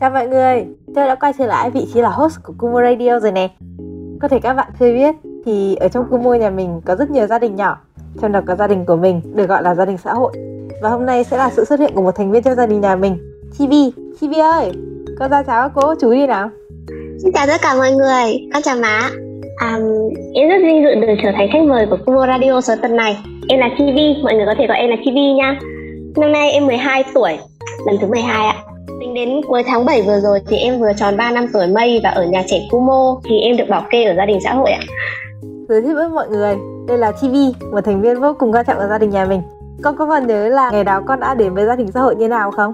Chào mọi người, tôi đã quay trở lại vị trí là host của Kumo Radio rồi nè. Có thể các bạn chưa biết thì ở trong Kumo nhà mình có rất nhiều gia đình nhỏ, trong đó có gia đình của mình được gọi là gia đình xã hội. Và hôm nay sẽ là sự xuất hiện của một thành viên trong gia đình nhà mình, Chibi. Chibi ơi, con ra cháu cô chú đi nào. Xin chào tất cả mọi người, con chào má. Em rất vinh dự được trở thành khách mời của Kumo Radio số tuần này. Em là Chibi, mọi người có thể gọi em là Chibi nha. Năm nay em 12 tuổi, lần thứ 12 ạ. Tính đến cuối tháng 7 vừa rồi thì em vừa tròn 3 năm tuổi mây và ở nhà trẻ Kumo thì em được bảo kê ở gia đình xã hội ạ. Giới thiệu với mọi người, đây là Chibi, một thành viên vô cùng quan trọng ở gia đình nhà mình. Con có còn nhớ là ngày đó con đã đến với gia đình xã hội như nào không?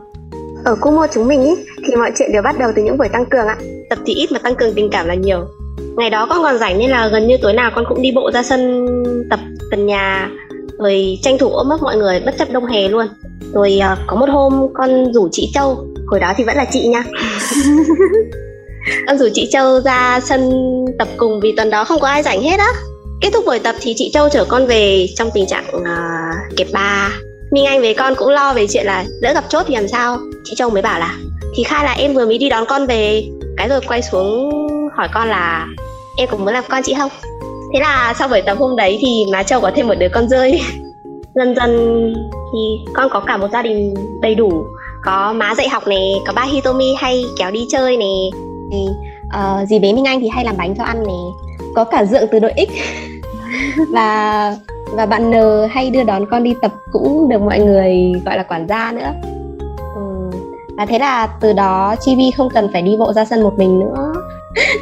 Ở Kumo chúng mình ý, thì mọi chuyện đều bắt đầu từ những buổi tăng cường ạ. Tập thì ít mà tăng cường tình cảm là nhiều. Ngày đó con còn rảnh nên là gần như tối nào con cũng đi bộ ra sân tập gần nhà, rồi tranh thủ ôm ấp mọi người bất chấp đông hè luôn. Rồi có một hôm con rủ chị Châu, hồi đó thì vẫn là chị nha. Con rủ chị Châu ra sân tập cùng vì tuần đó không có ai rảnh hết á. Kết thúc buổi tập thì chị Châu chở con về trong tình trạng kẹp ba. Minh Anh với con cũng lo về chuyện là lỡ gặp chốt thì làm sao. Chị Châu mới bảo là thì khai là em vừa mới đi đón con về, cái rồi quay xuống hỏi con là em cũng muốn làm con chị không. Thế là sau buổi tập hôm đấy thì má Châu có thêm một đứa con rơi. Dần dần thì con có cả một gia đình đầy đủ, có má dạy học này, có ba Hitomi hay kéo đi chơi này, dì bé Minh Anh thì hay làm bánh cho ăn này, có cả Dượng từ đội X và bạn N hay đưa đón con đi tập cũng được mọi người gọi là quản gia nữa. Và thế là từ đó Chibi không cần phải đi bộ ra sân một mình nữa.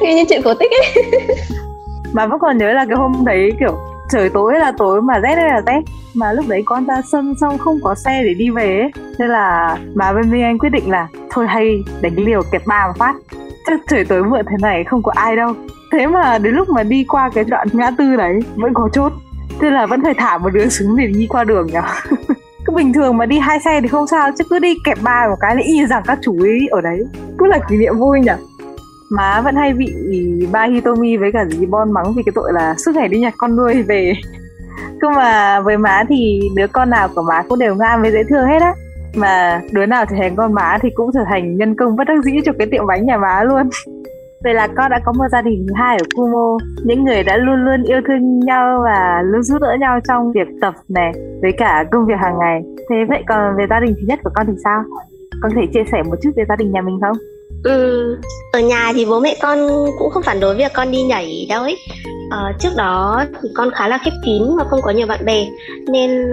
Nghe như chuyện cổ tích ấy. Mà vẫn còn nhớ là cái hôm đấy kiểu trời tối là tối mà rét đấy là rét. Mà lúc đấy con ra sân xong không có xe để đi về ấy. Nên là bà bên Minh Anh quyết định là thôi hay đánh liều kẹp ba một phát, chắc trời tối muộn thế này không có ai đâu. Thế mà đến lúc mà đi qua cái đoạn ngã tư đấy vẫn có chốt, thế là vẫn phải thả một đứa xứng để đi qua đường nhở. Cứ bình thường mà đi hai xe thì không sao, chứ cứ đi kẹp ba một cái là y rằng các chú ý ở đấy. Cứ là kỷ niệm vui nhở. Má vẫn hay bị ba Hitomi với cả dì Bon mắng vì cái tội là suốt ngày đi nhặt con nuôi về. Cơ mà với má thì đứa con nào của má cũng đều ngoan với dễ thương hết á. Mà đứa nào trở thành con má thì cũng trở thành nhân công bất đắc dĩ cho cái tiệm bánh nhà má luôn. Vậy là con đã có một gia đình thứ hai ở Kumo, những người đã luôn luôn yêu thương nhau và luôn giúp đỡ nhau trong việc tập này với cả công việc hàng ngày. Thế vậy còn về gia đình thứ nhất của con thì sao? Con có thể chia sẻ một chút về gia đình nhà mình không? Ở nhà thì bố mẹ con cũng không phản đối việc con đi nhảy đâu ấy. Trước đó thì con khá là khép kín và không có nhiều bạn bè, nên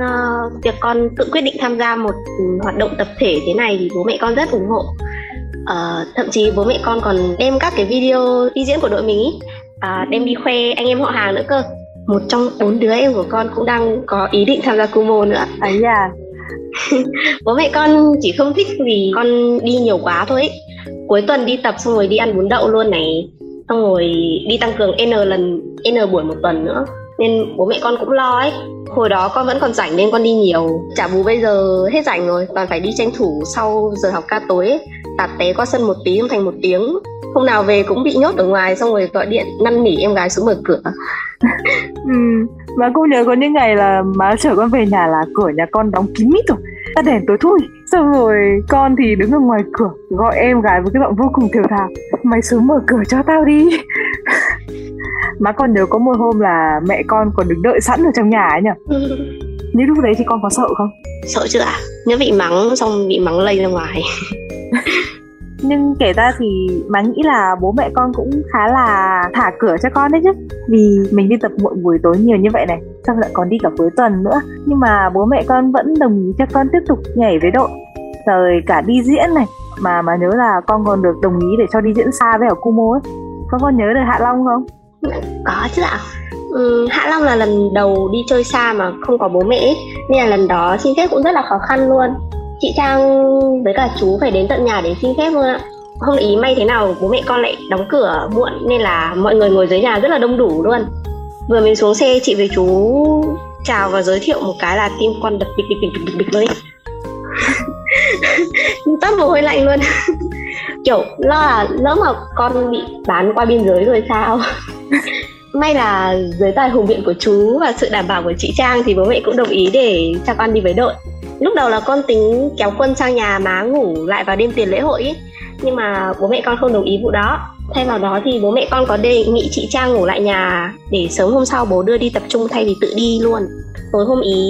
việc con tự quyết định tham gia một hoạt động tập thể thế này thì bố mẹ con rất ủng hộ. Thậm chí bố mẹ con còn đem các cái video đi diễn của đội mình ý, đem đi khoe anh em họ hàng nữa cơ. Một trong 4 đứa em của con cũng đang có ý định tham gia Kumo nữa. Bố mẹ con chỉ không thích vì con đi nhiều quá thôi ý. Cuối tuần đi tập xong rồi đi ăn bún đậu luôn này, xong rồi đi tăng cường N buổi một tuần nữa, nên bố mẹ con cũng lo ấy. Hồi đó con vẫn còn rảnh nên con đi nhiều, chả bù bây giờ hết rảnh rồi, toàn phải đi tranh thủ sau giờ học ca tối ấy. Tạt té qua sân một tí không thành một tiếng, hôm nào về cũng bị nhốt ở ngoài, xong rồi gọi điện năn nỉ em gái xuống mở cửa. Mà cũng nhớ có những ngày là má chở con về nhà là cửa nhà con đóng kín mít rồi, ta đèn tối thui, xong rồi con thì đứng ở ngoài cửa gọi em gái với cái giọng vô cùng thều thào: mày xuống mở cửa cho tao đi. Má còn nhớ có một hôm là mẹ con còn đứng đợi sẵn ở trong nhà ấy nhỉ. Như lúc đấy thì con có sợ không? Sợ chứ ạ, nhớ bị mắng xong bị mắng lây ra ngoài. Nhưng kể ra thì má nghĩ là bố mẹ con cũng khá là thả cửa cho con đấy chứ. Vì mình đi tập mỗi buổi tối nhiều như vậy này, xong lại còn đi cả cuối tuần nữa, nhưng mà bố mẹ con vẫn đồng ý cho con tiếp tục nhảy với đội, rồi cả đi diễn này. Mà nhớ là con còn được đồng ý để cho đi diễn xa với ở Kumo ấy. Con còn nhớ được Hạ Long không? Có chứ ạ. Hạ Long là lần đầu đi chơi xa mà không có bố mẹ ấy, nên là lần đó xin phép cũng rất là khó khăn luôn. Chị Trang với cả chú phải đến tận nhà để xin phép luôn ạ. Không ý may thế nào bố mẹ con lại đóng cửa muộn, nên là mọi người ngồi dưới nhà rất là đông đủ luôn. Vừa mình xuống xe, chị với chú chào và giới thiệu một cái là tim con đập bịch bịch bịch bịch bịch luôn. Tắt mồ hôi lạnh luôn. Kiểu lo là lỡ mà con bị bán qua biên giới rồi sao. May là dưới tài hùng biện của chú và sự đảm bảo của chị Trang thì bố mẹ cũng đồng ý để cho con đi với đội. Lúc đầu là con tính kéo quân sang nhà má ngủ lại vào đêm tiền lễ hội ấy. nhưng mà bố mẹ con không đồng ý vụ đó. Thay vào đó thì bố mẹ con có đề nghị chị Trang ngủ lại nhà để sớm hôm sau bố đưa đi tập trung thay vì tự đi luôn. Tối hôm ý,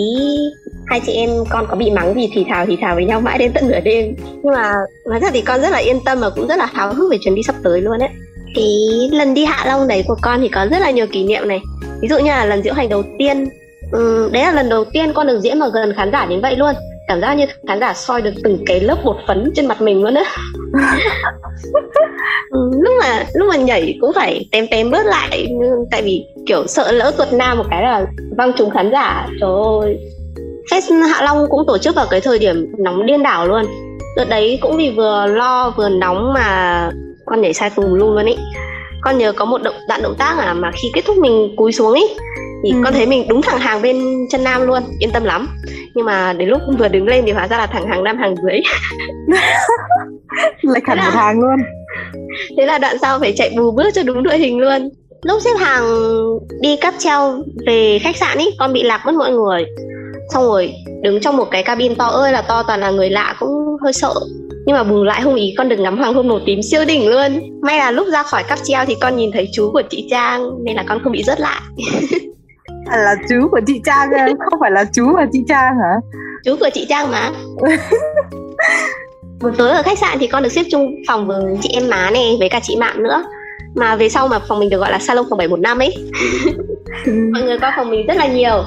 hai chị em con có bị mắng vì thì thào với nhau mãi đến tận nửa đêm. Nhưng mà nói thật thì con rất là yên tâm và cũng rất là háo hức về chuyến đi sắp tới luôn ấy. Cái lần đi Hạ Long đấy của con thì có rất là nhiều kỷ niệm này. Ví dụ như là lần diễu hành đầu tiên, đấy là lần đầu tiên con được diễn mà gần khán giả đến vậy luôn. Cảm giác như khán giả soi được từng cái lớp bột phấn trên mặt mình luôn á. Lúc mà nhảy cũng phải tém bớt lại, tại vì kiểu sợ lỡ tuột nam một cái là văng trúng khán giả. Trời ơi, Fest Hạ Long cũng tổ chức vào cái thời điểm nóng điên đảo luôn. Đợt đấy cũng vì vừa lo vừa nóng mà con nhảy sai tùm luôn ý. Con nhớ có một động tác mà khi kết thúc mình cúi xuống ý thì con thấy mình đúng thẳng hàng bên chân nam luôn, yên tâm lắm. Nhưng mà đến lúc vừa đứng lên thì hóa ra là thẳng hàng nam hàng dưới. Lại thẳng một hàng luôn. Thế là đoạn sau phải chạy bù bước cho đúng đội hình luôn. Lúc xếp hàng đi cáp treo về khách sạn ý, con bị lạc mất mọi người. Xong rồi đứng trong một cái cabin to ơi là to, toàn là người lạ, cũng hơi sợ. Nhưng mà bù lại hôm ý con được ngắm hoàng hôn màu tím siêu đỉnh luôn. May là lúc ra khỏi cáp treo thì con nhìn thấy chú của chị Trang nên là con không bị rớt lại. Là chú của chị Trang không phải là chú của chị Trang hả? Chú của chị Trang mà. Buổi tối ở khách sạn thì con được xếp chung phòng với chị em má này với cả chị Mạn nữa. Mà về sau mà phòng mình được gọi là salon phòng 715 ấy. Mọi người qua phòng mình rất là nhiều.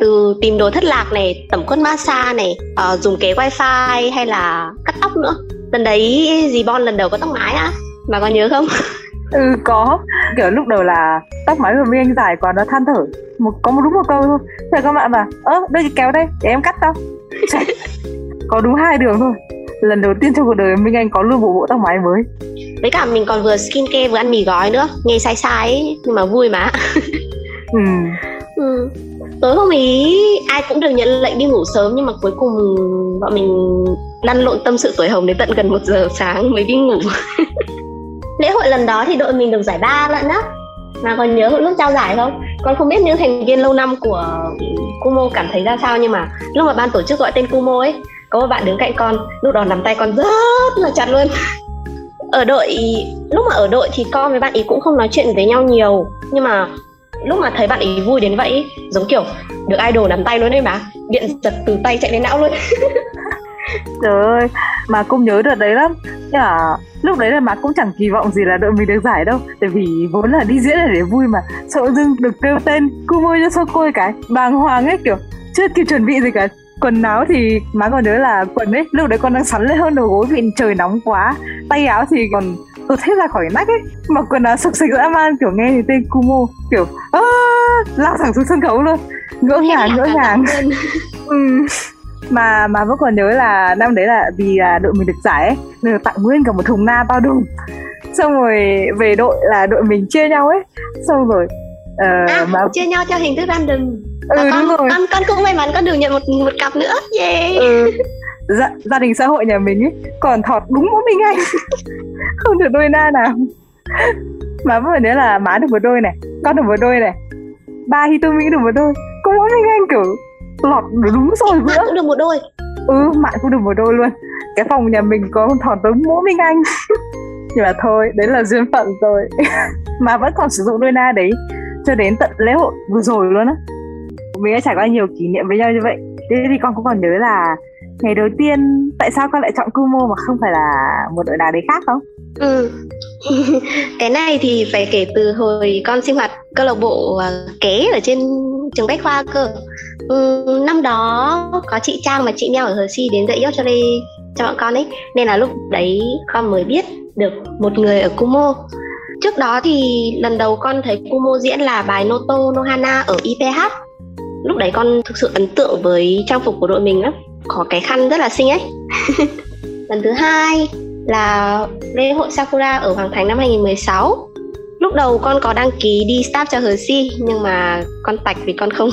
Từ tìm đồ thất lạc này, tẩm quất massage này, dùng kế wifi hay là cắt tóc nữa. Lần đấy dì Bon lần đầu có tóc mái á, mà con nhớ không? Ừ có, kiểu lúc đầu là tóc mái của mình dài quá nó than thở có đúng một câu thôi. Thế các bạn bảo, đưa cái kéo đây để em cắt tao. Có đúng 2 đường thôi. Lần đầu tiên trong cuộc đời Minh Anh có luôn bộ tóc mái mới. Với cả mình còn vừa skincare vừa ăn mì gói nữa. Nghe sai sai ấy, nhưng mà vui mà. Tối hôm ý ai cũng được nhận lệnh đi ngủ sớm, nhưng mà cuối cùng bọn mình lăn lộn tâm sự tuổi hồng đến tận gần 1 giờ sáng mới đi ngủ. Lễ hội lần đó thì đội mình được giải 3 lận á. Mà còn nhớ lúc trao giải không? Con không biết những thành viên lâu năm của Kumo cảm thấy ra sao, nhưng mà lúc mà ban tổ chức gọi tên Kumo ấy, có một bạn đứng cạnh con, lúc đó nắm tay con rất là chặt luôn. Lúc mà ở đội thì con với bạn ý cũng không nói chuyện với nhau nhiều, nhưng mà lúc mà thấy bạn ý vui đến vậy, giống kiểu được idol nắm tay luôn đấy mà, điện giật từ tay chạy đến não luôn. Trời ơi, mà cũng nhớ đợt đấy lắm. Nhưng mà lúc đấy là mà cũng chẳng kỳ vọng gì là đội mình được giải đâu, tại vì vốn là đi diễn là để vui mà. Sợ dưng được kêu tên Kumo Yosakoi cái bàng hoàng ấy, kiểu chưa kịp chuẩn bị gì cả. Quần áo thì má còn nhớ là quần ấy, lúc đấy con đang sắn lên hơn đầu gối vì trời nóng quá. Tay áo thì còn tụt hết ra khỏi nách ấy, mà quần áo sục sịch dã man, kiểu nghe thì tên Kumo kiểu lao thẳng xuống sân khấu luôn. Ngỡ ngàng. Mà vẫn còn nhớ là năm đấy là vì là đội mình được giải ấy, nên là tặng nguyên cả một thùng na bao đùng. Xong rồi về đội là đội mình chia nhau ấy. Xong rồi chia nhau theo hình thức random. Con cũng may mắn con được nhận một cặp nữa. Yeah. Gia đình xã hội nhà mình ấy còn thọt đúng mỗi mình anh. Không được đôi na nào. Mà vẫn còn nhớ là má được một đôi này, con được một đôi này, ba Hitomi được một đôi, có mỗi mình anh kiểu lọt đúng rồi. Mạn cũng được một đôi. Mạn cũng được một đôi luôn. Cái phòng nhà mình có thọt tới mỗi mình anh. Nhưng mà thôi, đấy là duyên phận rồi. Mà vẫn còn sử dụng đôi na đấy cho đến tận lễ hội vừa rồi luôn á. Mình đã trải qua nhiều kỷ niệm với nhau như vậy. Thế thì con cũng còn nhớ là ngày đầu tiên tại sao con lại chọn Kumo mà không phải là một đội nào đấy khác không? Cái này thì phải kể từ hồi con sinh hoạt câu lạc bộ ké ở trên trường Bách Khoa cơ. Năm đó có chị Trang và chị Meo ở Hờ Si đến dạy Yosakoi cho bọn con ấy, nên là lúc đấy con mới biết được một người ở Kumo. Trước đó thì lần đầu con thấy Kumo diễn là bài Noto Nohana ở IPH. Lúc đấy con thực sự ấn tượng với trang phục của đội mình lắm, có cái khăn rất là xinh ấy. Lần thứ hai là lễ hội Sakura ở Hoàng Thành năm 2016. Lúc đầu con có đăng ký đi staff cho Hờ Si, nhưng mà con tạch vì con không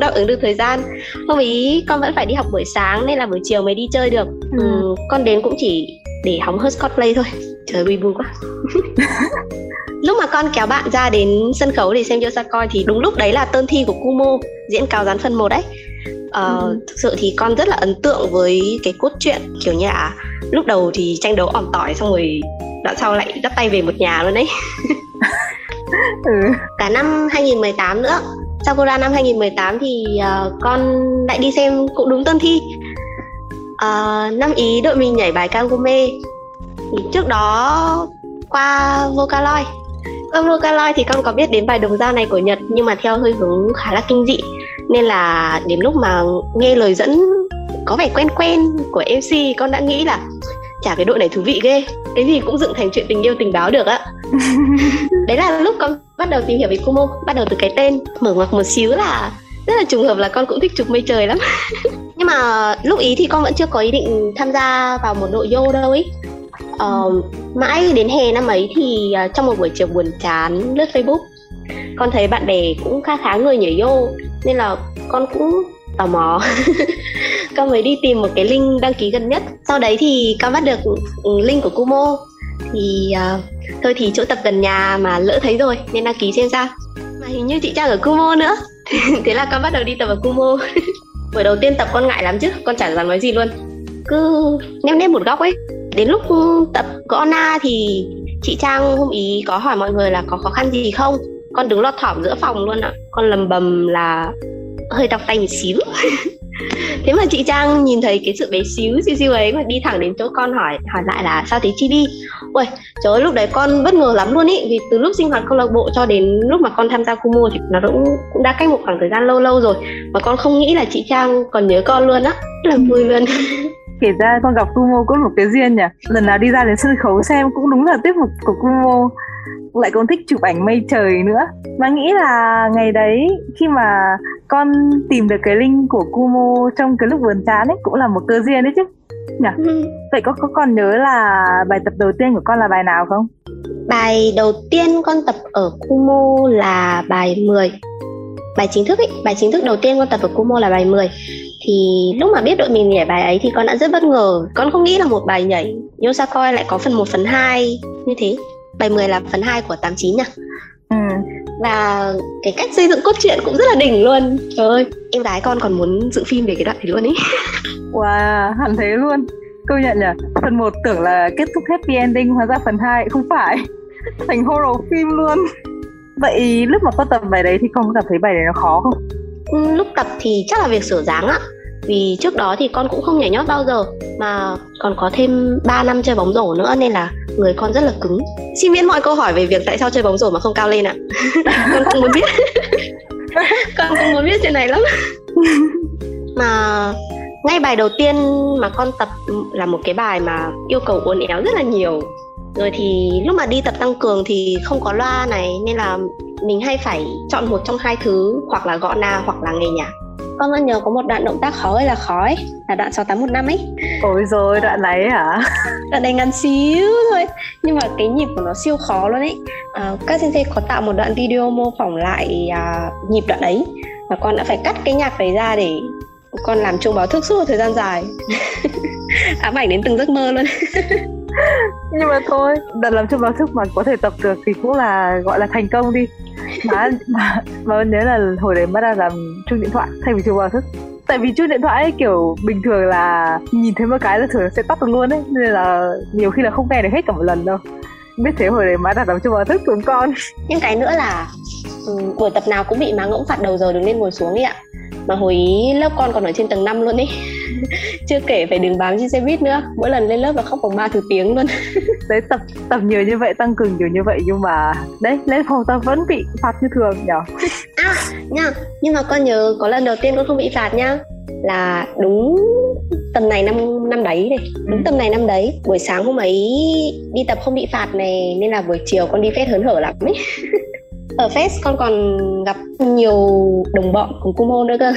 đáp ứng được thời gian. Hôm ý con vẫn phải đi học buổi sáng nên là buổi chiều mới đi chơi được. Con đến cũng chỉ để hóng hớt cosplay thôi. Trời ơi buồn quá. Lúc mà con kéo bạn ra đến sân khấu để xem Yosakoi thì đúng lúc đấy là tơn thi của Kumo diễn cáo rán phần 1 đấy. Thực sự thì con rất là ấn tượng với cái cốt truyện, kiểu như là lúc đầu thì tranh đấu ỏm tỏi, xong rồi đoạn sau lại đắp tay về một nhà luôn đấy. Cả năm 2018 nữa, Sakura năm 2018 thì con lại đi xem cũng đúng tuần thi. Năm ý đội mình nhảy bài Kagome, thì trước đó qua Vocaloid. Qua Vocaloid thì con có biết đến bài đồng dao này của Nhật, nhưng mà theo hơi hướng khá là kinh dị, nên là đến lúc mà nghe lời dẫn có vẻ quen quen của MC, con đã nghĩ là chả cái đội này thú vị ghê, cái gì cũng dựng thành chuyện tình yêu tình báo được ạ. Đấy là lúc con bắt đầu tìm hiểu về Kumo, bắt đầu từ cái tên mở ngoặc một xíu là rất là trùng hợp, là con cũng thích chụp mây trời lắm. Nhưng mà lúc ý thì con vẫn chưa có ý định tham gia vào một đội yo đâu ấy. Mãi đến hè năm ấy thì trong một buổi chiều buồn chán lướt Facebook, con thấy bạn bè cũng khá người nhảy yo, nên là con cũng tò mò. Con mới đi tìm một cái link đăng ký gần nhất. Sau đấy thì con bắt được link của Kumo. Thì thôi thì chỗ tập gần nhà mà lỡ thấy rồi nên đăng ký xem sao. Mà hình như chị Trang ở Kumo nữa. Thế là con bắt đầu đi tập ở Kumo. Buổi đầu tiên tập con ngại lắm chứ, con chả dám nói gì luôn, cứ nép nép một góc ấy. Đến lúc tập có Ona thì chị Trang hôm ý có hỏi mọi người là có khó khăn gì không. Con đứng lọt thỏm giữa phòng luôn ạ. Con lầm bầm là hơi đọc tay một xíu. Thế mà chị Trang nhìn thấy cái sự bé xíu ấy mà đi thẳng đến chỗ con hỏi lại là sao thế Chibi. Ui trời ơi, lúc đấy con bất ngờ lắm luôn ý. Vì từ lúc sinh hoạt câu lạc bộ cho đến lúc mà con tham gia Kumo thì nó cũng đã cách một khoảng thời gian lâu rồi, mà con không nghĩ là chị Trang còn nhớ con luôn á. Rất là vui luôn. Kể ra con gặp Kumo cũng một cái duyên nhỉ. Lần nào đi ra đến sân khấu xem cũng đúng là tiết mục của Kumo, lại còn thích chụp ảnh mây trời nữa. Mà nghĩ là ngày đấy khi mà con tìm được cái link của Kumo trong cái lúc buồn chán ấy cũng là một cơ duyên đấy chứ nhỉ? Vậy có còn nhớ là bài tập đầu tiên của con là bài nào không? Bài đầu tiên con tập ở Kumo là bài 10. Bài chính thức đầu tiên con tập ở Kumo là bài 10. Thì lúc mà biết đội mình nhảy bài ấy thì con đã rất bất ngờ. Con không nghĩ là một bài nhảy Yosakoi lại có phần 1 phần 2 như thế. Bài 10 là phần 2 của 89 nhỉ? Và cái cách xây dựng cốt truyện cũng rất là đỉnh luôn. Trời ơi, em gái con còn muốn dựng phim về cái đoạn đấy luôn ấy. Wow, hẳn thế luôn. Công nhận nhỉ? Phần 1 tưởng là kết thúc happy ending, hóa ra phần 2 không phải. Thành horror phim luôn. Vậy lúc mà con tập bài đấy thì con cảm thấy bài đấy nó khó không? Lúc tập thì chắc là việc sửa dáng ạ. Vì trước đó thì con cũng không nhảy nhót bao giờ, mà còn có thêm 3 năm chơi bóng rổ nữa, nên là người con rất là cứng. Xin miễn mọi câu hỏi về việc tại sao chơi bóng rổ mà không cao lên ạ. Con cũng muốn biết. Con cũng muốn biết chuyện này lắm. Mà ngay bài đầu tiên mà con tập là một cái bài mà yêu cầu uốn éo rất là nhiều. Rồi thì lúc mà đi tập tăng cường thì không có loa này, nên là mình hay phải chọn một trong hai thứ, hoặc là gõ na hoặc là nghe nhạc. Con vẫn nhớ có một đoạn động tác khó ơi là khó ấy, là đoạn 6815 ấy. Ôi rồi đoạn đấy hả? Đoạn đấy ngắn xíu thôi, nhưng mà cái nhịp của nó siêu khó luôn ấy. Các sensei có tạo một đoạn video mô phỏng lại nhịp đoạn ấy, và con đã phải cắt cái nhạc đấy ra để con làm chuông báo thức suốt một thời gian dài. Ám ảnh đến từng giấc mơ luôn. Nhưng mà thôi, đoạn làm chuông báo thức mà có thể tập được thì cũng là gọi là thành công đi. Mà nhớ là hồi đấy bắt đầu làm chuông điện thoại thay vì chuông báo thức. Tại vì chuông điện thoại ấy kiểu bình thường là nhìn thấy một cái là thường sẽ tắt được luôn ấy, nên là nhiều khi là không nghe được hết cả một lần đâu. Biết thế hồi đấy má đặt làm chuông báo thức xuống con. Nhưng cái nữa là buổi tập nào cũng bị má ngỗng phạt đầu giờ đứng lên ngồi xuống ấy ạ. Mà hồi ý lớp con còn ở trên tầng 5 luôn ấy. Chưa kể phải đứng bám trên xe buýt nữa. Mỗi lần lên lớp là khóc khoảng 3 thứ tiếng luôn. Đấy, tập nhiều như vậy, tăng cường nhiều như vậy, nhưng mà đấy, lên phòng ta vẫn bị phạt như thường nhỉ? À, nha. Nhưng mà con nhớ có lần đầu tiên con không bị phạt nha. Là đúng tầm này năm đấy này. Đúng tầm này năm đấy. Buổi sáng hôm ấy đi tập không bị phạt này, nên là buổi chiều con đi phết hớn hở lắm ấy. Ở Fest con còn gặp nhiều đồng bọn của Kumo nữa cơ.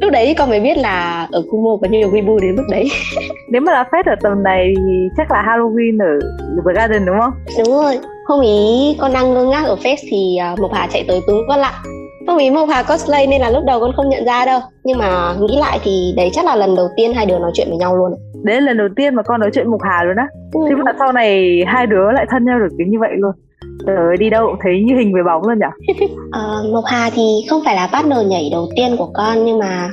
Lúc đấy con mới biết là ở Kumo có nhiều wibu đến mức đấy. Nếu mà là Fest ở tầm này thì chắc là Halloween ở The Garden đúng không? Đúng rồi. Hôm ý con đang ngơ ngác ở Fest thì Mộc Hà chạy tới túm con lại. Hôm ý Mộc Hà cosplay nên là lúc đầu con không nhận ra đâu. Nhưng mà nghĩ lại thì đấy chắc là lần đầu tiên hai đứa nói chuyện với nhau luôn. Đấy là lần đầu tiên mà con nói chuyện Mộc Hà luôn á. Thế mà sau này hai đứa lại thân nhau được đến như vậy luôn. Trời đi đâu cũng thấy như hình với bóng luôn nhỉ? Mộc Hà thì không phải là partner nhảy đầu tiên của con, nhưng mà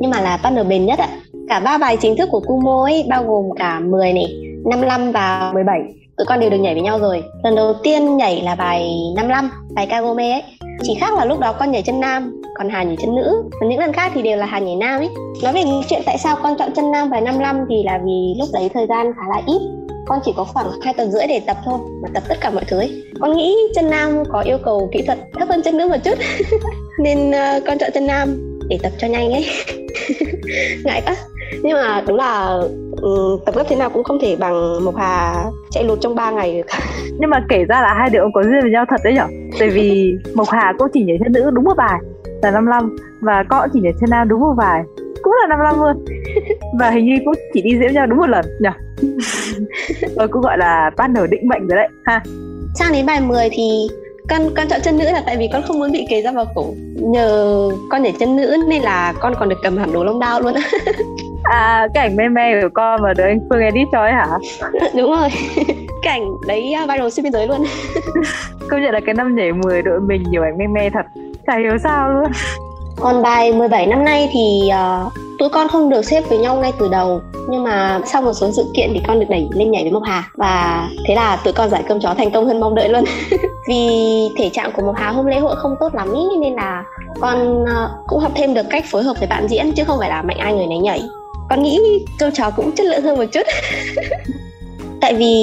nhưng mà là partner bền nhất ạ. Cả ba bài chính thức của Kumo ấy bao gồm cả 10 này, 55 và 17. Tụi con đều được nhảy với nhau rồi. Lần đầu tiên nhảy là bài 55, bài Kagome ấy. Chỉ khác là lúc đó con nhảy chân nam, còn Hà nhảy chân nữ. Còn những lần khác thì đều là Hà nhảy nam ấy. Nói về chuyện tại sao con chọn chân nam bài 55 thì là vì lúc đấy thời gian khá là ít. Con chỉ có khoảng 2 tuần rưỡi để tập thôi, mà tập tất cả mọi thứ ấy. Con nghĩ chân nam có yêu cầu kỹ thuật thấp hơn chân nữ một chút nên con chọn chân nam để tập cho nhanh ấy. Ngại quá. Nhưng mà đúng là tập gấp thế nào cũng không thể bằng Mộc Hà chạy lụt trong 3 ngày được. Nhưng mà kể ra là hai đứa cũng có duyên với nhau thật đấy nhở. Tại vì Mộc Hà cũng chỉ nhảy chân nữ đúng một bài là 55, và con chỉ nhảy chân nam đúng một bài cũng là 55 luôn. Và hình như cũng chỉ đi diễn với nhau đúng một lần nhở. Tôi cũng gọi là partner định mệnh rồi đấy ha. Sang đến bài 10 thì con chọn chân nữ là tại vì con không muốn bị kề ra vào cổ. Nhờ con nhảy chân nữ nên là con còn được cầm hẳn đồ lông đao luôn. À, cái ảnh mê mê của con mà được anh Phương edit cho ấy hả? Đúng rồi. Cái ảnh đấy viral xuyên biên giới luôn. Công nhận là cái năm nhảy 10 đội mình nhiều ảnh mê mê thật, chả hiểu sao luôn. Còn bài 17 năm nay thì tụi con không được xếp với nhau ngay từ đầu, nhưng mà sau một số sự kiện thì con được đẩy lên nhảy với Mộc Hà, và thế là tụi con giải cơm chó thành công hơn mong đợi luôn. Vì thể trạng của Mộc Hà hôm lễ hội không tốt lắm ý, nên là con cũng học thêm được cách phối hợp với bạn diễn, chứ không phải là mạnh ai người nấy nhảy. Con nghĩ cơm chó cũng chất lượng hơn một chút. Tại vì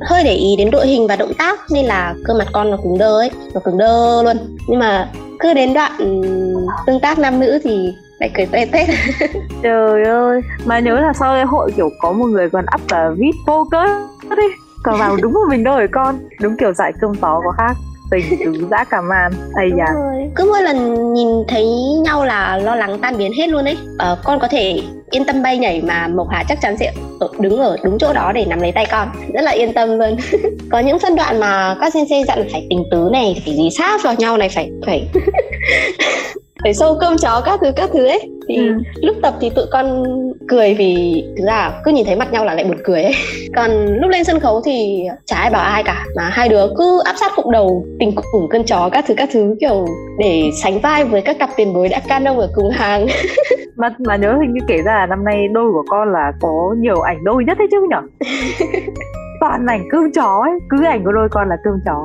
hơi để ý đến đội hình và động tác nên là cơ mặt con nó cứng đơ ấy, nó cứng đơ luôn. Nhưng mà cứ đến đoạn tương tác nam nữ thì lại cười toe toét. Trời ơi, mà nhớ là sau lễ hội kiểu có một người còn up cả vít focus đi, còn vào đúng một mình thôi con. Đúng kiểu giải cơm tó có khác, tình cứ dã cả màn. Ây da. Cứ mỗi lần nhìn thấy nhau là lo lắng tan biến hết luôn ấy. Con có thể yên tâm bay nhảy mà Mộc Hà chắc chắn sẽ đứng ở đúng chỗ đó để nắm lấy tay con, rất là yên tâm luôn. Có những phân đoạn mà các sensei dặn phải tình tứ này, phải dí sát vào nhau này, phải phải xô cơm chó các thứ ấy. Thì lúc tập thì tụi con cười vì thực ra cứ nhìn thấy mặt nhau là lại buồn cười ấy. Còn lúc lên sân khấu thì chả ai bảo ai cả, mà hai đứa cứ áp sát cụm đầu, tình củng cơn chó các thứ kiểu để sánh vai với các cặp tiền bối đã can đông ở cùng hàng. Mà nhớ hình như kể ra là năm nay đôi của con là có nhiều ảnh đôi nhất đấy chứ nhở. Toàn ảnh cơm chó ấy, cứ ảnh của đôi con là cơm chó.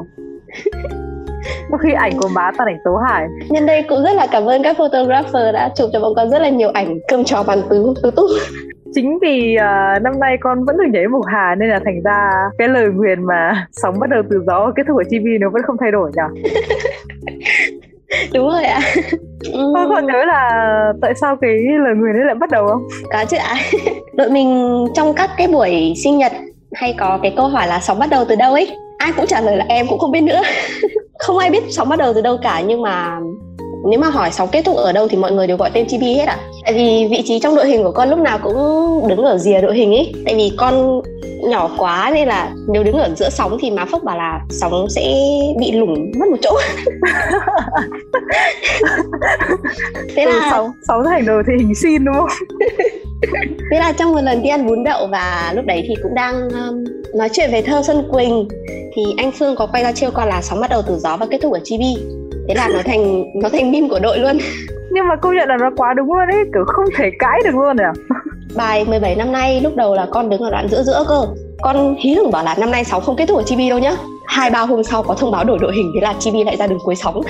Có khi ảnh của má toàn ảnh tố hải. Nhân đây cũng rất là cảm ơn các photographer đã chụp cho bọn con rất là nhiều ảnh cơm chó bàn tứ. Chính vì năm nay con vẫn được nhảy Mộc Hà nên là thành ra cái lời nguyền mà sóng bắt đầu từ gió kết thúc ở TV nó vẫn không thay đổi nhỉ. Đúng rồi ạ. Con còn nhớ là tại sao cái lời nguyền ấy lại bắt đầu không? Có chứ ạ. Đội mình trong các cái buổi sinh nhật hay có cái câu hỏi là sóng bắt đầu từ đâu ấy, ai cũng trả lời là em cũng không biết nữa. Không ai biết sóng bắt đầu từ đâu cả, nhưng mà nếu mà hỏi sóng kết thúc ở đâu thì mọi người đều gọi tên Chibi hết ạ. Tại vì vị trí trong đội hình của con lúc nào cũng đứng ở rìa đội hình ấy. Tại vì con nhỏ quá nên là nếu đứng ở giữa sóng thì má Phúc bảo là sóng sẽ bị lủng mất một chỗ. Thế là sóng thành đồ thì hình xin đúng không? Thế là trong một lần đi ăn bún đậu và lúc đấy thì cũng đang nói chuyện về thơ Xuân Quỳnh thì anh Phương có quay ra trêu con là sóng bắt đầu từ gió và kết thúc ở Chibi. Thế là nó thành meme của đội luôn. Nhưng mà công nhận là nó quá đúng luôn đấy, kiểu không thể cãi được luôn à. Bài 17 năm nay lúc đầu là con đứng ở đoạn giữa cơ. Con hí hửng bảo là năm nay sóng không kết thúc ở Chibi đâu nhá. 2-3 hôm sau có thông báo đổi đội hình, thế là Chibi lại ra đường cuối sóng.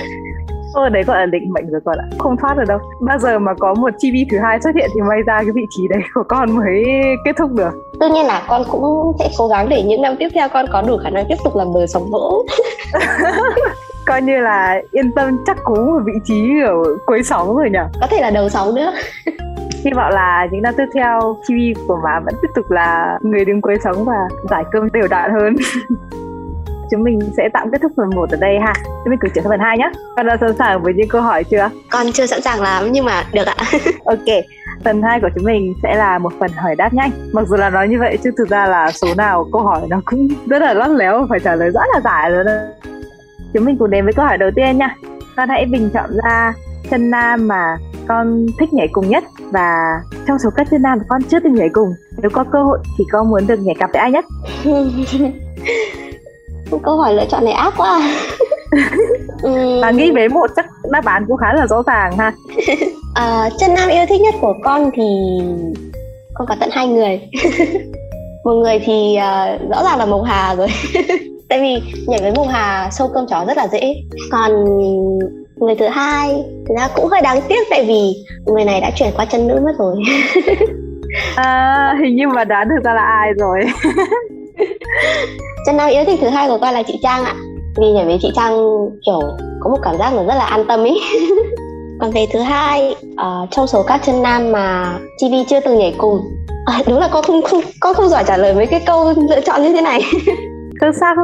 Đấy gọi là định mệnh rồi con ạ, không thoát được đâu. Bao giờ mà có một Chibi thứ hai xuất hiện thì may ra cái vị trí đấy của con mới kết thúc được. Tuy nhiên là con cũng sẽ cố gắng để những năm tiếp theo con có đủ khả năng tiếp tục làm bờ sóng vỗ. Coi như là yên tâm chắc cú ở vị trí ở cuối sóng rồi nhỉ? Có thể là đầu sóng nữa. Hy vọng là những năm tiếp theo Chibi của má vẫn tiếp tục là người đứng cuối sóng và giải cơm đều đặn hơn. Chúng mình sẽ tạm kết thúc phần 1 ở đây ha. Chúng mình cùng chuyển sang phần 2 nhé. Con đã sẵn sàng với những câu hỏi chưa? Con chưa sẵn sàng lắm nhưng mà được ạ. Ok, phần 2 của chúng mình sẽ là một phần hỏi đáp nhanh. Mặc dù là nói như vậy chứ thực ra là số nào câu hỏi nó cũng rất là lắt léo, phải trả lời rất là dài rồi. Chúng mình cùng đến với câu hỏi đầu tiên nha. Con hãy bình chọn ra chân nam mà con thích nhảy cùng nhất, và trong số các chân nam mà con chưa từng nhảy cùng, nếu có cơ hội thì con muốn được nhảy cặp với ai nhất? Câu hỏi lựa chọn này ác quá à. Mà nghĩ về một chắc đáp án cũng khá là rõ ràng ha. Chân nam yêu thích nhất của con thì con có tận 2 người. Một người thì rõ ràng là Mộc Hà rồi. Tại vì nhảy với Mộc Hà sâu cơm chó rất là dễ. Còn người thứ hai nó cũng hơi đáng tiếc, tại vì người này đã chuyển qua chân nữ mất rồi. Hình như mà đoán được ra là ai rồi. Chân nam yêu thích thứ hai của con là chị Trang ạ. Vì nhảy với chị Trang kiểu có một cảm giác nó rất là an tâm ý. Còn về thứ hai, trong số các chân nam mà Chibi chưa từng nhảy cùng, đúng là con không giỏi trả lời mấy cái câu lựa chọn như thế này. Không sao,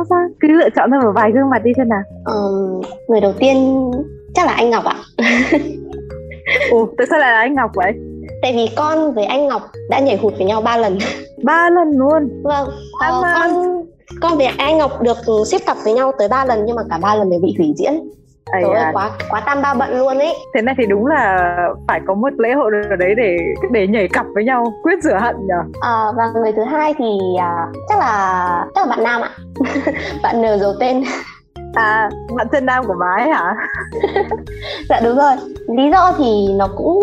cứ lựa chọn thêm một vài gương mặt đi xem nào. Người đầu tiên chắc là anh Ngọc ạ. Ủa, tại sao lại là anh Ngọc vậy? Tại vì con với anh Ngọc đã nhảy hụt với nhau 3 lần. 3 lần luôn? Vâng, con với anh Ngọc được xếp cặp với nhau tới 3 lần, nhưng mà cả 3 lần đều bị hủy diễn. Quá tam ba bận luôn ấy. Thế này thì đúng là phải có một lễ hội ở đấy để nhảy cặp với nhau, quyết rửa hận nhở. Và người thứ hai thì chắc là bạn Nam ạ. Bạn N giấu tên. Bạn chân nam của bái hả? Dạ đúng rồi. Lý do thì nó cũng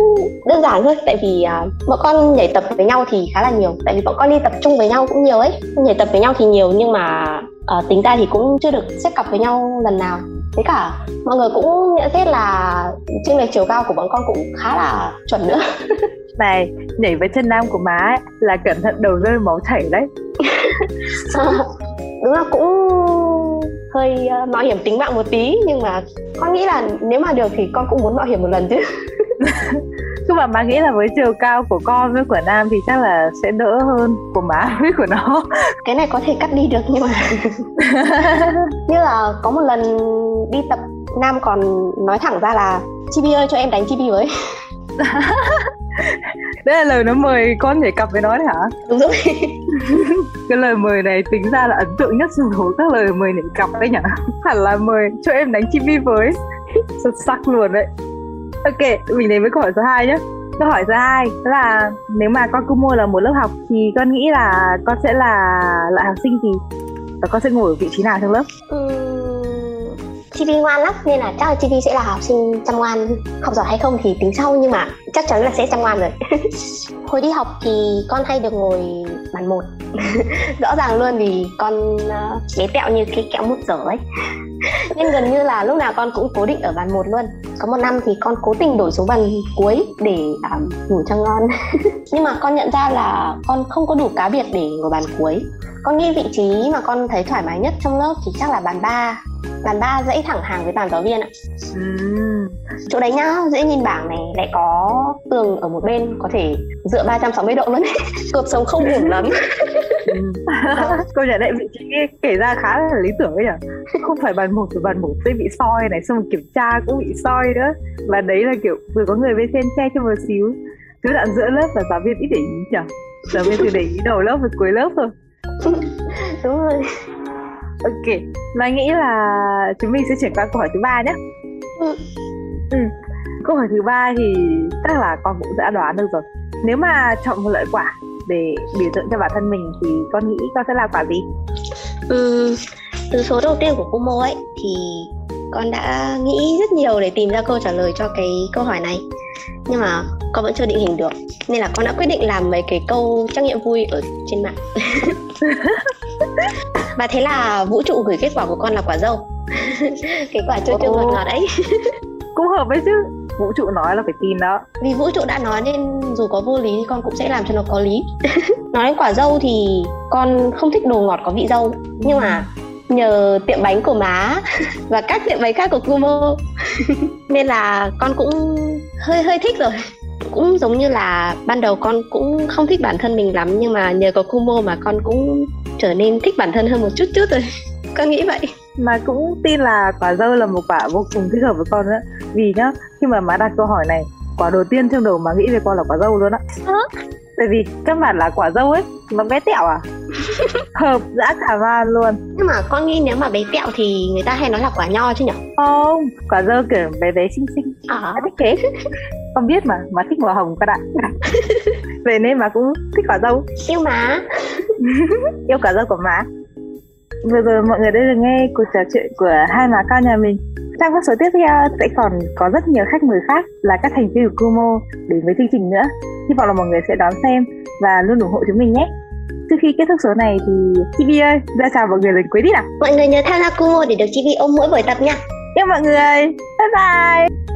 đơn giản thôi. Tại vì bọn con nhảy tập với nhau thì khá là nhiều. Tại vì bọn con đi tập chung với nhau cũng nhiều ấy. Nhảy tập với nhau thì nhiều, nhưng mà tính ra thì cũng chưa được xếp cặp với nhau lần nào. Thế cả mọi người cũng nhận xét là chênh lệch chiều cao của bọn con cũng khá là chuẩn nữa. Này, nhảy với chân nam của má ấy, là cẩn thận đầu rơi máu chảy đấy. Đúng là cũng hơi mạo hiểm tính mạng một tí, nhưng mà con nghĩ là nếu mà được thì con cũng muốn mạo hiểm một lần chứ. Chứ mà má nghĩ là với chiều cao của con với của Nam thì chắc là sẽ đỡ hơn của má với của nó. Cái này có thể cắt đi được, nhưng mà như là có một lần đi tập, Nam còn nói thẳng ra là Chibi ơi cho em đánh Chibi với. Đấy là lời nó mời con nhảy cặp với nó đấy hả? Đúng rồi. Cái lời mời này tính ra là ấn tượng nhất trong số các lời mời nhảy cặp đấy nhỉ? Hẳn là mời cho em đánh Chibi với. Xuất sắc luôn đấy. Ok, mình đến với câu hỏi số 2 nhé. Câu hỏi số 2 là nếu mà con Kumo là một lớp học thì con nghĩ là con sẽ là loại học sinh gì? Và con sẽ ngồi ở vị trí nào trong lớp? Chibi ngoan lắm nên là chắc là Chibi sẽ là học sinh chăm ngoan. Học giỏi hay không thì tính sau, nhưng mà chắc chắn là sẽ chăm ngoan rồi. Hồi đi học thì con hay được ngồi bàn 1. Rõ ràng luôn vì con bé tẹo như cái kẹo mút dở ấy. Nên gần như là lúc nào con cũng cố định ở bàn 1 luôn. Có một năm thì con cố tình đổi số bàn cuối để ngủ cho ngon. Nhưng mà con nhận ra là con không có đủ cá biệt để ngồi bàn cuối. Con nghĩ vị trí mà con thấy thoải mái nhất trong lớp thì chắc là bàn 3. Bàn 3 dãy thẳng hàng với bàn giáo viên ạ. Chỗ đấy nhá, dễ nhìn bảng này, lại có tường ở một bên, có thể dựa 360 độ luôn. Cuộc sống không ổn lắm. Cô nhận lại vị trí kể ra khá là lý tưởng ấy nhỉ. Không phải bàn 1 thì bàn 1 sẽ bị soi này, xong kiểm tra cũng bị soi nữa. Và đấy là kiểu vừa có người bên trên che cho một xíu. Cứ đoạn giữa lớp và giáo viên ít để ý nhỉ. Giáo viên thì để ý đầu lớp và cuối lớp thôi. Đúng rồi. Ok, Mai nghĩ là chúng mình sẽ chuyển qua câu hỏi thứ 3 nhé. Câu hỏi thứ 3 thì chắc là con cũng đã đoán được rồi. Nếu mà chọn một loại quả để biểu tượng cho bản thân mình thì con nghĩ con sẽ là quả gì? Từ số đầu tiên của Kumo ấy thì con đã nghĩ rất nhiều để tìm ra câu trả lời cho cái câu hỏi này. Nhưng mà con vẫn chưa định hình được. Nên là con đã quyết định làm mấy cái câu trắc nghiệm vui ở trên mạng. Và thế là vũ trụ gửi kết quả của con là quả dâu. Cái quả chua chua ngọt ngọt ấy. Cũng hợp với chứ. Vũ trụ nói là phải tin đó. Vì vũ trụ đã nói nên dù có vô lý thì con cũng sẽ làm cho nó có lý. Nói đến quả dâu thì con không thích đồ ngọt có vị dâu. Nhưng mà nhờ tiệm bánh của má và các tiệm bánh khác của Kumo nên là con cũng hơi thích rồi. Cũng giống như là ban đầu con cũng không thích bản thân mình lắm, nhưng mà nhờ có Kumo mà con cũng trở nên thích bản thân hơn một chút rồi. Con nghĩ vậy. Mà cũng tin là quả dâu là một quả vô cùng thích hợp với con nữa. Vì nhá, khi mà má đặt câu hỏi này, quả đầu tiên trong đầu má nghĩ về con là quả dâu luôn á. Tại vì các bạn là quả dâu ấy, nó bé tẹo à? Hợp dã cả van luôn. Nhưng mà con nghĩ nếu mà bé tẹo thì người ta hay nói là quả nho chứ nhở? Không, quả dâu kiểu bé bé xinh xinh. Thích thế. Con biết mà, má thích màu hồng các bạn. Về nên má cũng thích quả dâu. Yêu má. Yêu quả dâu của má. Vừa rồi mọi người đây là nghe cuộc trò chuyện của hai má con nhà mình. Trong các số tiếp theo sẽ còn có rất nhiều khách mời khác là các thành viên của Kumo đến với chương trình nữa. Hy vọng là mọi người sẽ đón xem và luôn ủng hộ chúng mình nhé. Trước khi kết thúc số này thì chị Vi ơi, ra chào mọi người lần cuối đi nào. Mọi người nhớ tham gia Kumo để được chị Vi ôm mỗi buổi tập nha. Yêu mọi người, bye bye.